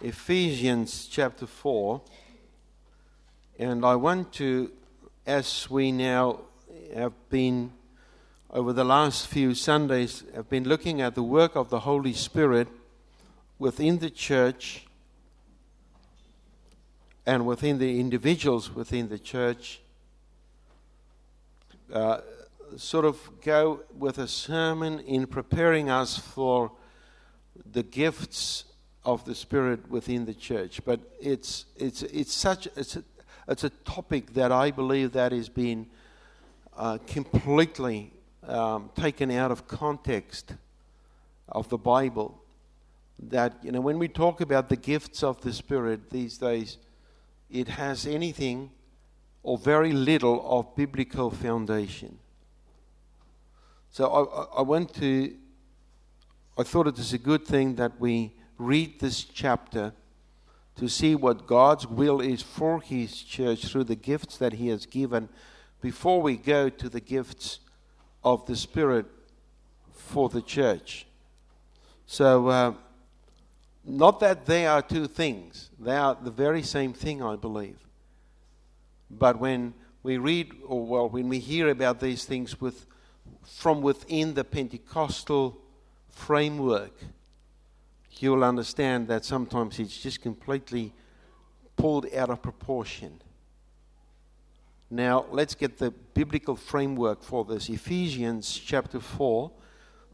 Ephesians chapter 4, and I want to, as we now have been over the last few Sundays, have been looking at the work of the Holy Spirit within the church and within the individuals within the church, sort of go with a sermon in preparing us for the gifts of the Spirit within the church. But it's a topic that I believe that has been completely taken out of context of the Bible. That, you know, when we talk about the gifts of the Spirit these days, it has anything or very little of biblical foundation. So I thought it is a good thing that we read this chapter to see what God's will is for His church through the gifts that He has given before we go to the gifts of the Spirit for the church. So, not that they are two things. They are the very same thing, I believe. But when we read, when we hear about these things from within the Pentecostal framework, you'll understand that sometimes it's just completely pulled out of proportion. Now, let's get the biblical framework for this. Ephesians chapter 4,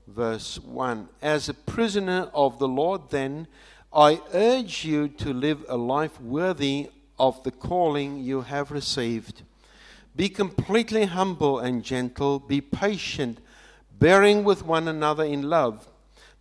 verse 1. As a prisoner of the Lord, then, I urge you to live a life worthy of the calling you have received. Be completely humble and gentle. Be patient, bearing with one another in love.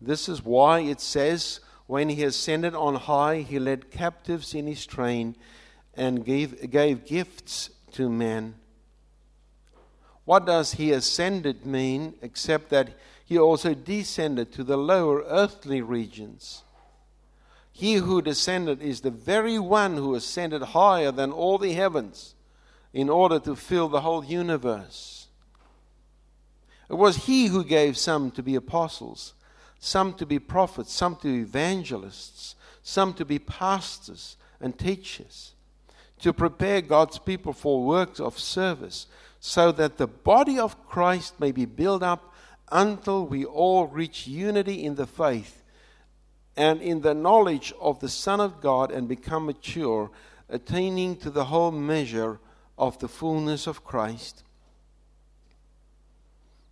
This is why it says, when He ascended on high, He led captives in His train and gave gifts to men. What does He ascended mean, except that He also descended to the lower earthly regions? He who descended is the very one who ascended higher than all the heavens, in order to fill the whole universe. It was He who gave some to be apostles, some to be prophets, some to be evangelists, some to be pastors and teachers, to prepare God's people for works of service, so that the body of Christ may be built up until we all reach unity in the faith and in the knowledge of the Son of God and become mature, attaining to the whole measure of the fullness of Christ.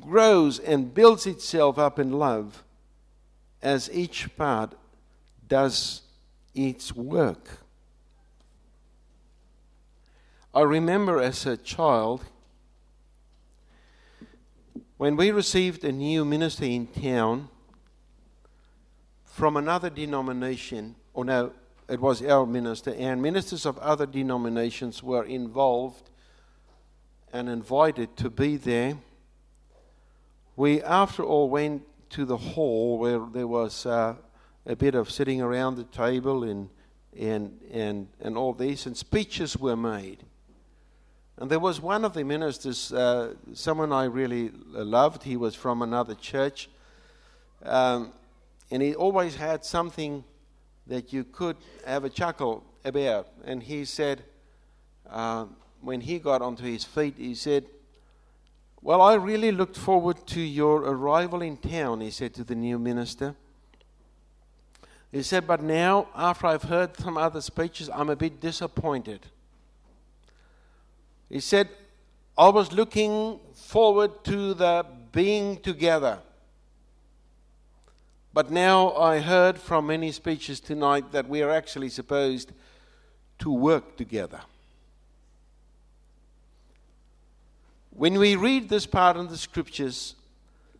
grows and builds itself up in love as each part does its work. I remember as a child, when we received a new minister in town from another denomination, or no, it was our minister, and ministers of other denominations were involved and invited to be there. We, after all, went to the hall where there was a bit of sitting around the table and all this, and speeches were made. And there was one of the ministers, someone I really loved. He was from another church, and he always had something that you could have a chuckle about. And he said, when he got onto his feet, he said, "Well, I really looked forward to your arrival in town," he said to the new minister. He said, but now, after I've heard some other speeches, I'm a bit disappointed. He said, I was looking forward to the being together. But now I heard from many speeches tonight that we are actually supposed to work together. When we read this part of the scriptures,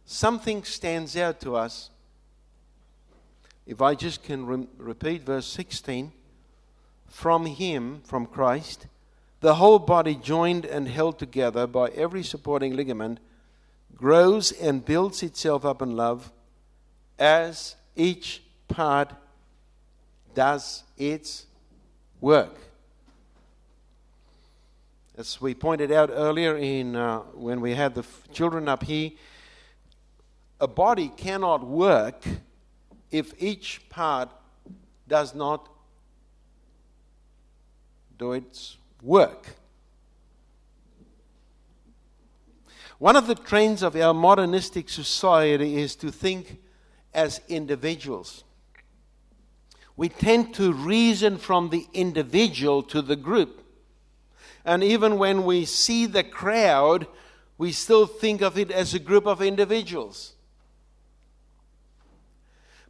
something stands out to us. If I just can repeat verse 16, from him, from Christ, the whole body joined and held together by every supporting ligament, grows and builds itself up in love as each part does its work. As we pointed out earlier when we had the children up here, a body cannot work if each part does not do its work. One of the trends of our modernistic society is to think as individuals. We tend to reason from the individual to the group. And even when we see the crowd, we still think of it as a group of individuals.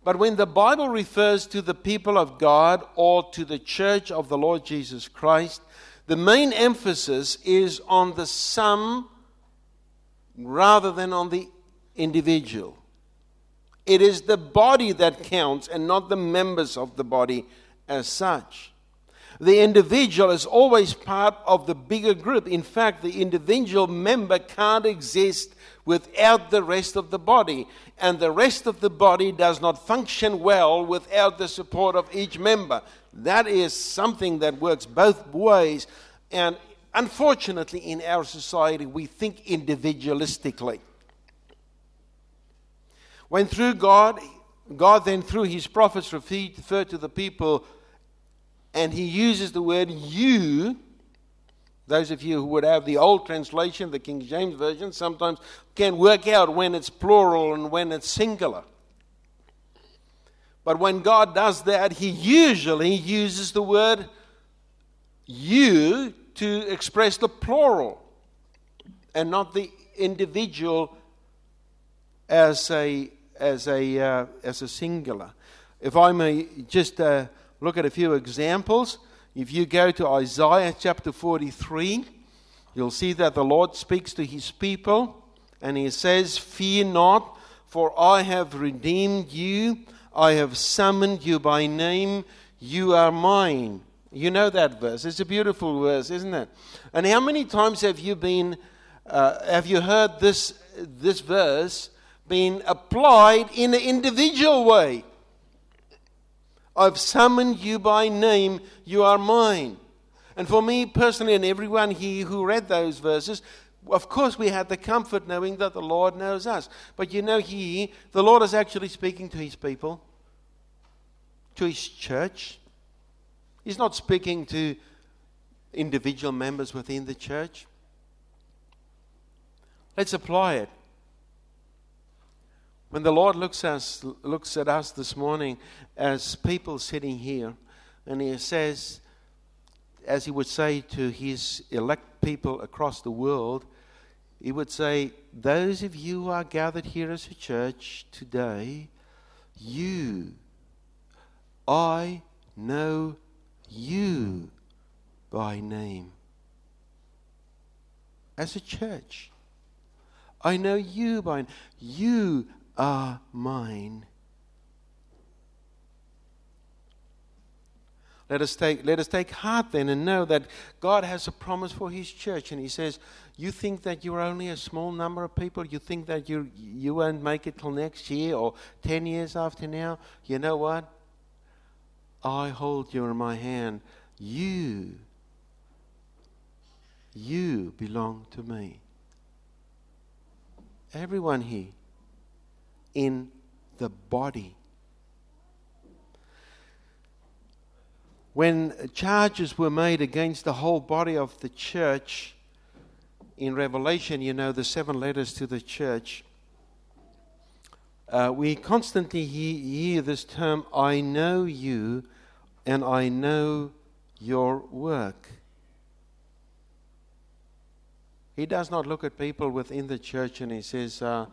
But when the Bible refers to the people of God or to the church of the Lord Jesus Christ, the main emphasis is on the sum rather than on the individual. It is the body that counts and not the members of the body as such. The individual is always part of the bigger group. In fact, the individual member can't exist without the rest of the body. And the rest of the body does not function well without the support of each member. That is something that works both ways. And unfortunately, in our society, we think individualistically. When through God then through his prophets referred to the people, and he uses the word you. Those of you who would have the old translation, the King James Version, sometimes can work out when it's plural and when it's singular. But when God does that, he usually uses the word you to express the plural and not the individual as a singular. If I may just look at a few examples. If you go to Isaiah chapter 43, you'll see that the Lord speaks to his people, and he says, fear not, for I have redeemed you. I have summoned you by name. You are mine. You know that verse. It's a beautiful verse, isn't it? And how many times have you heard this verse being applied in an individual way? I've summoned you by name, you are mine. And for me personally and everyone here who read those verses, of course we had the comfort knowing that the Lord knows us. But you know here, the Lord is actually speaking to his people, to his church. He's not speaking to individual members within the church. Let's apply it. When the Lord looks at us this morning as people sitting here, and he says, as he would say to his elect people across the world, he would say, those of you who are gathered here as a church today, I know you by name. As a church, I know you by name. You are mine. Let us take heart then and know that God has a promise for his church. And he says, you think that you're only a small number of people? You think that you won't make it till next year or 10 years after now? You know what? I hold you in my hand. You belong to me. Everyone here. In the body. When charges were made against the whole body of the church, in Revelation, the 7 letters to the church, we constantly hear this term, I know you and I know your work. He does not look at people within the church and he says, I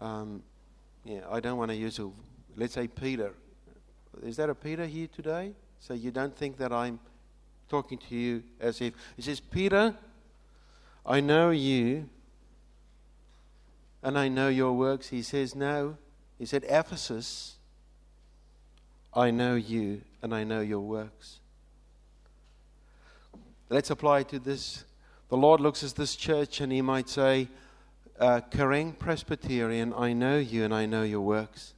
don't want to use, let's say Peter. Is that a Peter here today? So you don't think that I'm talking to you as if. He says, Peter, I know you and I know your works. He says, no. He said, Ephesus, I know you and I know your works. Let's apply to this. The Lord looks at this church and he might say, Kering Presbyterian, I know you and I know your works.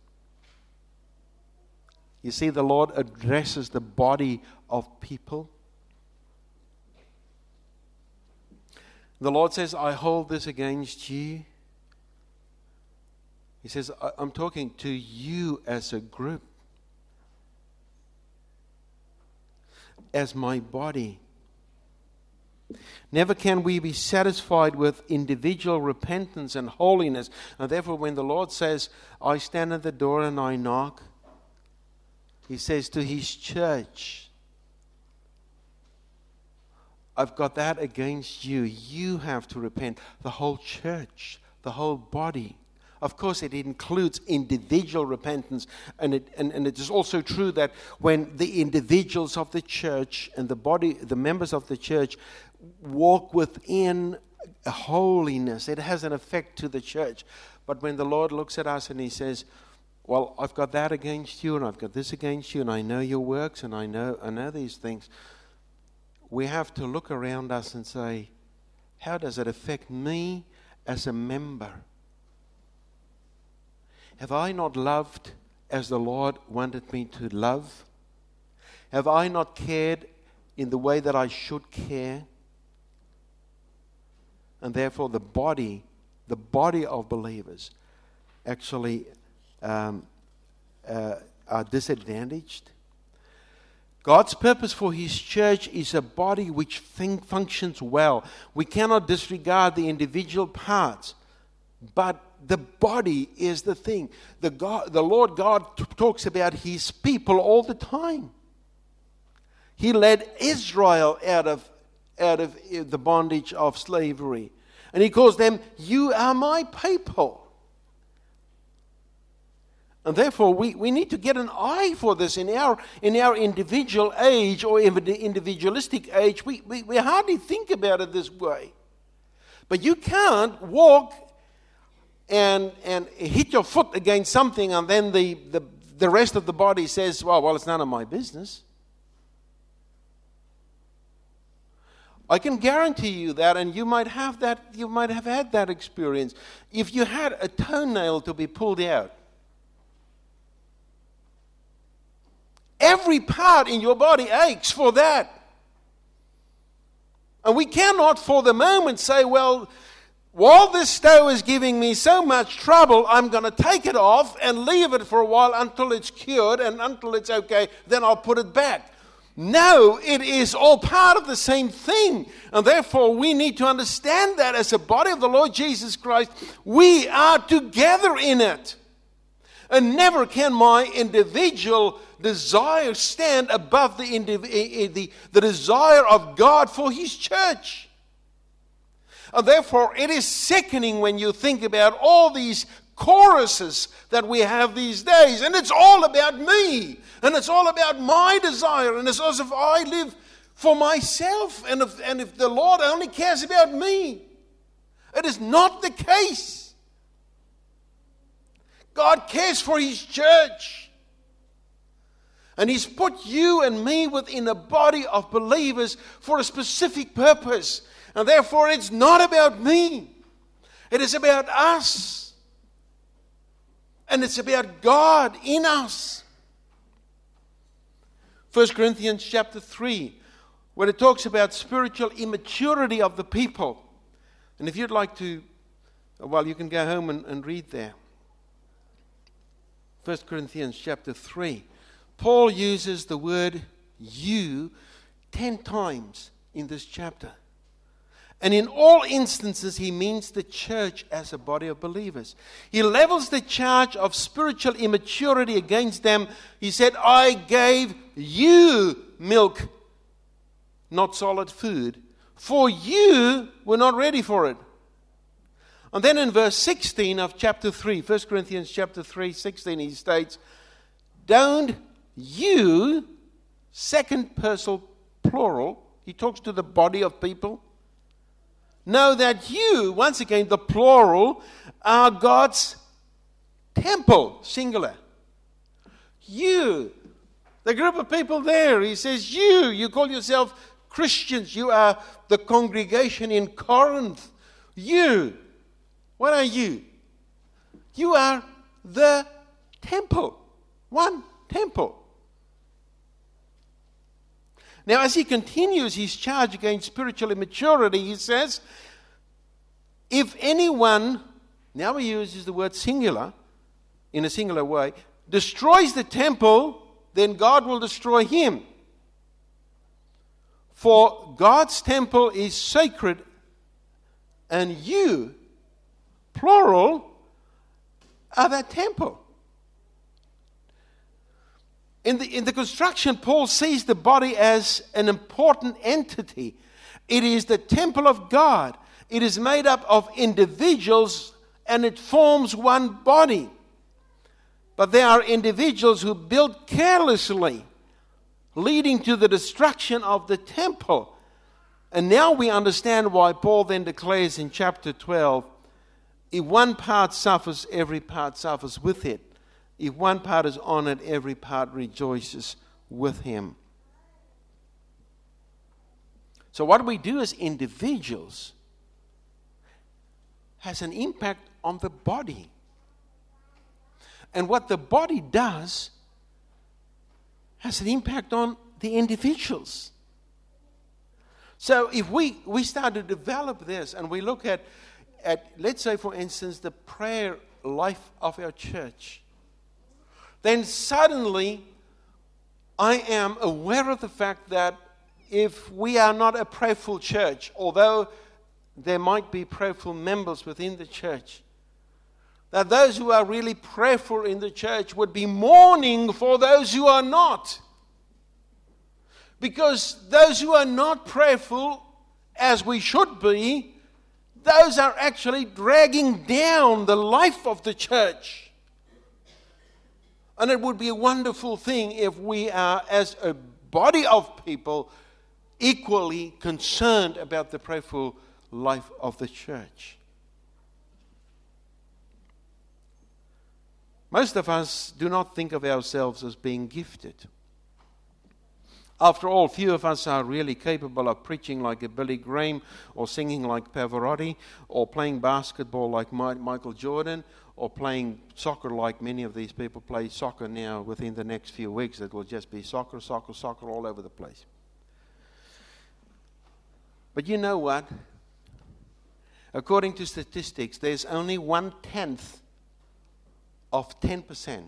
You see, the Lord addresses the body of people. The Lord says, I hold this against you. He says, I'm talking to you as a group, as my body. Never can we be satisfied with individual repentance and holiness. And therefore, when the Lord says, I stand at the door and I knock, he says to his church, I've got that against you. You have to repent. The whole church, the whole body. Of course, it includes individual repentance. And it is also true that when the individuals of the church and the body, the members of the church, walk within holiness, it has an effect to the church. But when the Lord looks at us and he says, well, I've got that against you and I've got this against you and I know your works and I know these things, we have to look around us and say, how does it affect me as a member? Have I not loved as the Lord wanted me to love? Have I not cared in the way that I should care? And therefore the body of believers actually are disadvantaged. God's purpose for his church is a body which functions well. We cannot disregard the individual parts, but the body is the thing. The Lord God talks about his people all the time. He led Israel out of the bondage of slavery. And he calls them, you are my people. And therefore, we need to get an eye for this. In our individual age or individualistic age, we hardly think about it this way. But you can't walk and hit your foot against something, and then the rest of the body says, well, it's none of my business. I can guarantee you that, and you might have had that experience. If you had a toenail to be pulled out, every part in your body aches for that. And we cannot for the moment say, well, while this toe is giving me so much trouble, I'm going to take it off and leave it for a while until it's cured and until it's okay, then I'll put it back. No, it is all part of the same thing. And therefore, we need to understand that as a body of the Lord Jesus Christ, we are together in it. And never can my individual desire stand above the desire of God for his church. And therefore, it is sickening when you think about all these choruses that we have these days. And it's all about me. And it's all about my desire. And it's as if I live for myself. And if the Lord only cares about me. It is not the case. God cares for his church. And he's put you and me within a body of believers for a specific purpose. And therefore, it's not about me. It is about us. And it's about God in us. 1 Corinthians chapter 3, where it talks about spiritual immaturity of the people. And if you'd like to, well, you can go home and read there. 1 Corinthians chapter 3. Paul uses the word you 10 times in this chapter. And in all instances, he means the church as a body of believers. He levels the charge of spiritual immaturity against them. He said, I gave you milk, not solid food, for you were not ready for it. And then in verse 16 of chapter 3, 1 Corinthians chapter 3, 16, he states, don't you, second person plural, he talks to the body of people, know that you, once again, the plural, are God's temple, singular. You, the group of people there, he says, you call yourself Christians. You are the congregation in Corinth. You, what are you? You are the temple, one temple. Now, as he continues his charge against spiritual immaturity, he says, if anyone, now he uses the word singular, in a singular way, destroys the temple, then God will destroy him. For God's temple is sacred, and you, plural, are that temple. In the construction, Paul sees the body as an important entity. It is the temple of God. It is made up of individuals and it forms one body. But there are individuals who build carelessly, leading to the destruction of the temple. And now we understand why Paul then declares in chapter 12, if one part suffers, every part suffers with it. If one part is honored, every part rejoices with him. So what we do as individuals has an impact on the body. And what the body does has an impact on the individuals. So if we start to develop this and we look at, let's say, for instance, the prayer life of our church, then suddenly I am aware of the fact that if we are not a prayerful church, although there might be prayerful members within the church, that those who are really prayerful in the church would be mourning for those who are not. Because those who are not prayerful, as we should be, those are actually dragging down the life of the church. And it would be a wonderful thing if we are, as a body of people, equally concerned about the prayerful life of the church. Most of us do not think of ourselves as being gifted. After all, few of us are really capable of preaching like a Billy Graham, or singing like Pavarotti, or playing basketball like Michael Jordan, or playing soccer like many of these people play soccer now. Within the next few weeks, it will just be soccer, soccer, soccer all over the place. But you know what? According to statistics, there's only 1/10 of 10%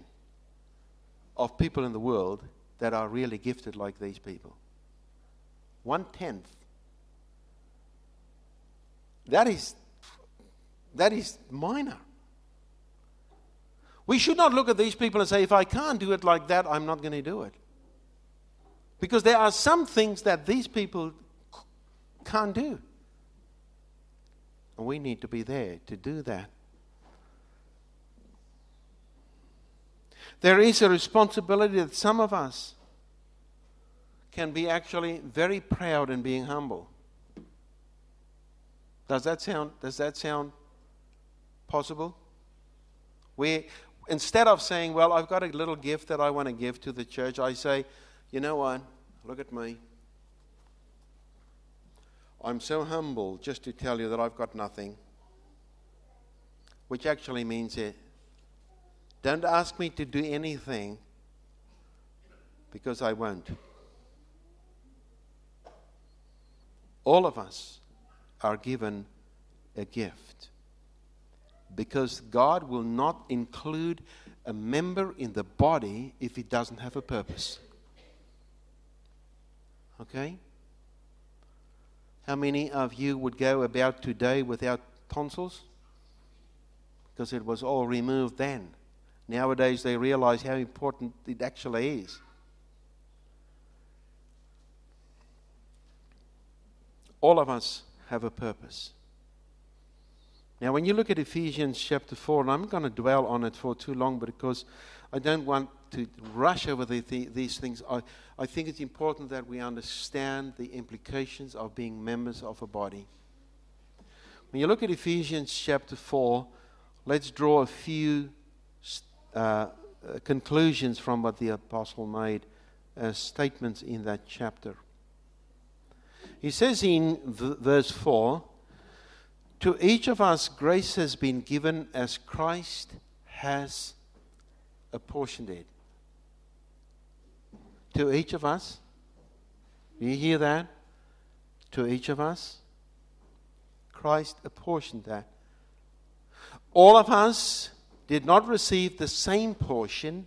of people in the world that are really gifted like these people. 1/10. That is minor. We should not look at these people and say, if I can't do it like that, I'm not going to do it. Because there are some things that these people can't do. And we need to be there to do that. There is a responsibility that some of us can be actually very proud in being humble. Does that sound possible? We, instead of saying, well, I've got a little gift that I want to give to the church, I say, you know what? Look at me. I'm so humble just to tell you that I've got nothing. Which actually means it. Don't ask me to do anything because I won't. All of us are given a gift because God will not include a member in the body if he doesn't have a purpose. Okay? How many of you would go about today without tonsils? Because it was all removed then. Nowadays they realize how important it actually is. All of us have a purpose. Now when you look at Ephesians chapter 4, and I'm going to dwell on it for too long because I don't want to rush over these things. I think it's important that we understand the implications of being members of a body. When you look at Ephesians chapter 4, let's draw a few conclusions from what the apostle made as statements in that chapter. He says in verse 4, to each of us grace has been given as Christ has apportioned it. To each of us. Do you hear that? To each of us. Christ apportioned that. All of us did not receive the same portion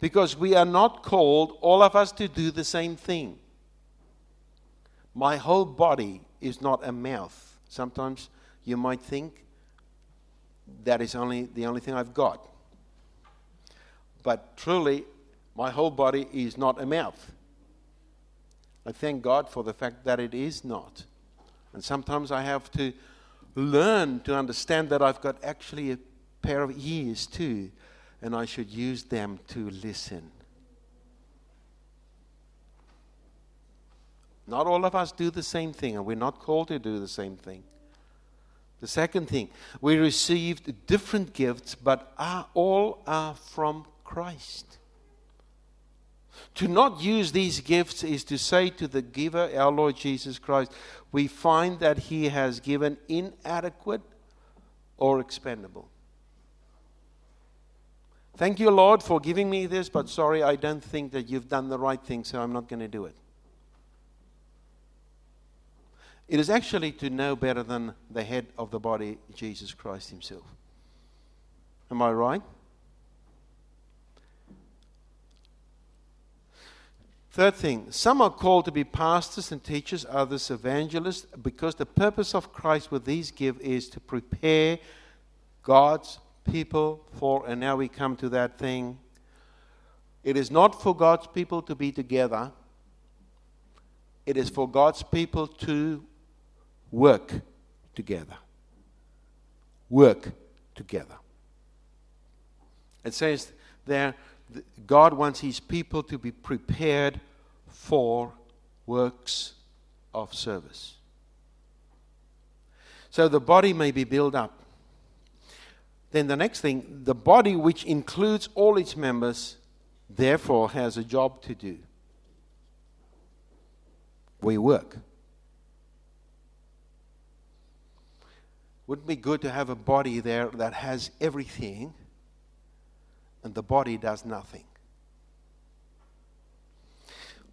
because we are not called, all of us, to do the same thing. My whole body is not a mouth. Sometimes you might think that is the only thing I've got. But truly, my whole body is not a mouth. I thank God for the fact that it is not. And sometimes I have to learn to understand that I've got actually a pair of ears too, and I should use them to listen. Not all of us do the same thing, and we're not called to do the same thing. The second thing, we received different gifts, but all are from Christ. To not use these gifts is to say to the giver, our Lord Jesus Christ, we find that he has given inadequate or expendable. Thank you, Lord, for giving me this, but sorry, I don't think that you've done the right thing, so I'm not going to do it. It is actually to know better than the head of the body, Jesus Christ himself. Am I right? Third thing, some are called to be pastors and teachers, others evangelists, because the purpose of Christ with these gifts is to prepare God's people for, and now we come to that thing, it is not for God's people to be together, it is for God's people to work together. Work together. It says there, God wants his people to be prepared for works of service. So the body may be built up. Then the next thing, the body, which includes all its members, therefore has a job to do. We work. Wouldn't it be good to have a body there that has everything and the body does nothing?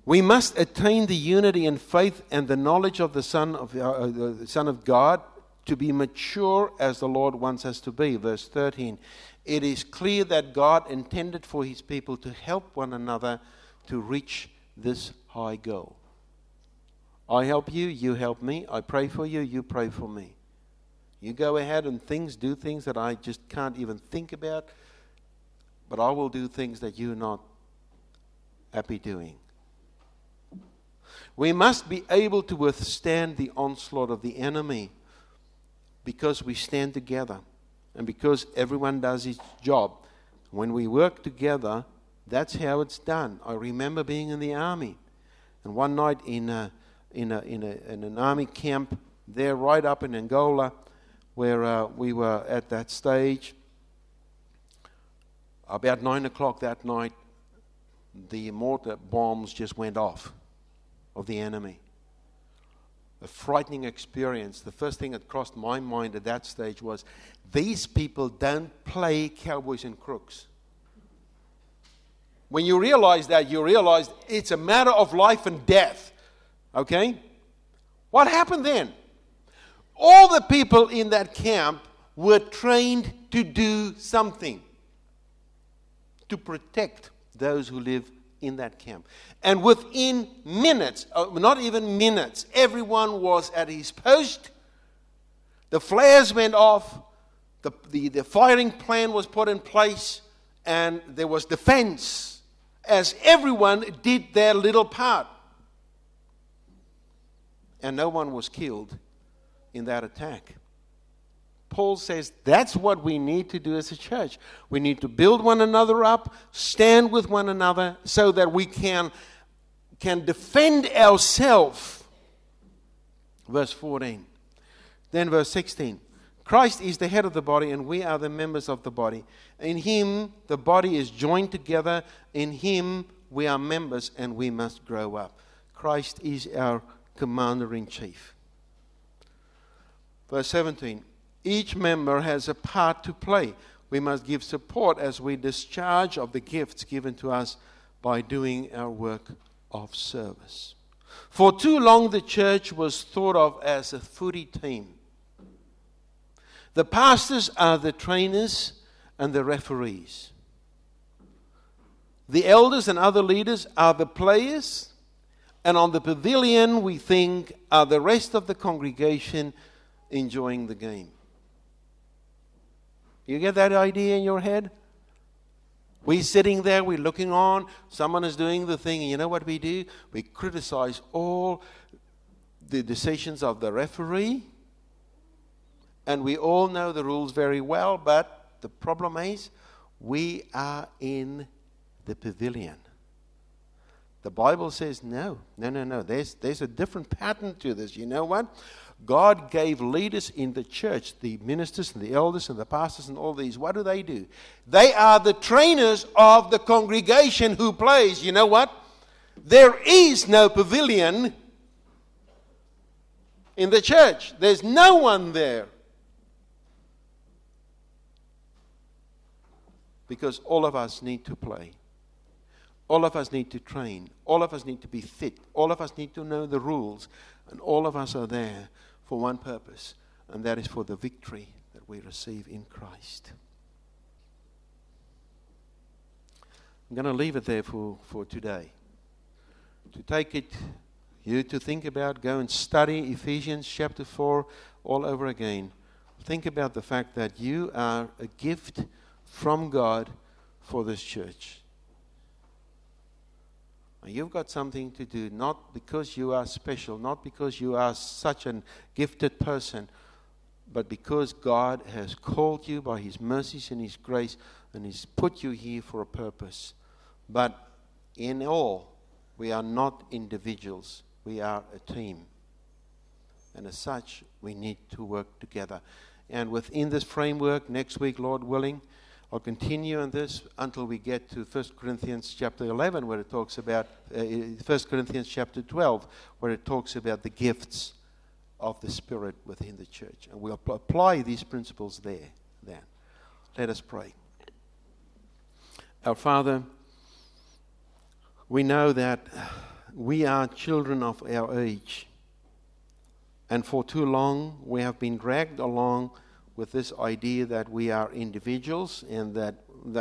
We must attain the unity in faith and the knowledge of the Son of God, to be mature as the Lord wants us to be. Verse 13. It is clear that God intended for his people to help one another to reach this high goal. I help you, you help me. I pray for you, you pray for me. You go ahead and do things that I just can't even think about, but I will do things that you're not happy doing. We must be able to withstand the onslaught of the enemy, because we stand together and because everyone does his job. When we work together, that's how it's done. I remember being in the army, and one night in an army camp there right up in Angola, where we were at that stage, about 9:00 that night, the mortar bombs just went off of the enemy. A frightening experience. The first thing that crossed my mind at that stage was, these people don't play cowboys and crooks. When you realize that, you realize it's a matter of life and death. Okay? What happened then? All the people in that camp were trained to do something to protect those who live in that camp. And within minutes, not even minutes, everyone was at his post. The flares went off. The firing plan was put in place. And there was defense as everyone did their little part. And no one was killed in that attack. Paul says that's what we need to do as a church. We need to build one another up, stand with one another, so that we can defend ourselves. Verse 14. Then verse 16. Christ is the head of the body, and we are the members of the body. In him, the body is joined together. In him, we are members, and we must grow up. Christ is our commander-in-chief. Verse 17. Each member has a part to play. We must give support as we discharge of the gifts given to us by doing our work of service. For too long, the church was thought of as a footy team. The pastors are the trainers and the referees. The elders and other leaders are the players. And on the pavilion, we think, are the rest of the congregation enjoying the game. You get that idea in your head? We're sitting there, we're looking on, someone is doing the thing, and you know what we do? We criticize all the decisions of the referee. And we all know the rules very well, but the problem is we are in the pavilion. The Bible says no. There's a different pattern to this. You know what? God gave leaders in the church, the ministers and the elders and the pastors and all these. What do? They are the trainers of the congregation who plays. You know what? There is no pavilion in the church. There's no one there. Because all of us need to play. All of us need to train. All of us need to be fit. All of us need to know the rules. And all of us are there for one purpose. And that is for the victory that we receive in Christ. I'm going to leave it there for today. To take it, you to think about, go and study Ephesians chapter 4 all over again. Think about the fact that you are a gift from God for this church. You've got something to do, not because you are special, not because you are such a gifted person, but because God has called you by his mercies and his grace, and he's put you here for a purpose. But in all, we are not individuals. We are a team. And as such, we need to work together. And within this framework, next week, Lord willing, I'll continue on this until we get to 1 Corinthians chapter 11, where it talks about 1 Corinthians chapter 12, where it talks about the gifts of the Spirit within the church. And we'll apply these principles there then. Let us pray. Our Father, we know that we are children of our age. And for too long, we have been dragged along with this idea that we are individuals and that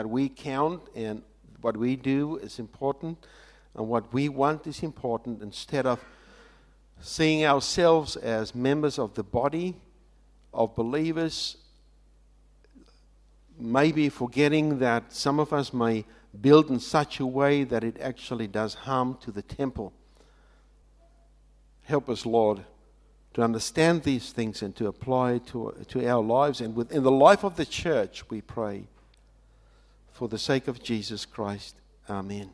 we count, and what we do is important and what we want is important, instead of seeing ourselves as members of the body of believers, maybe forgetting that some of us may build in such a way that it actually does harm to the temple. Help us, Lord, to understand these things and to apply to our lives. And within the life of the church, we pray. For the sake of Jesus Christ, amen.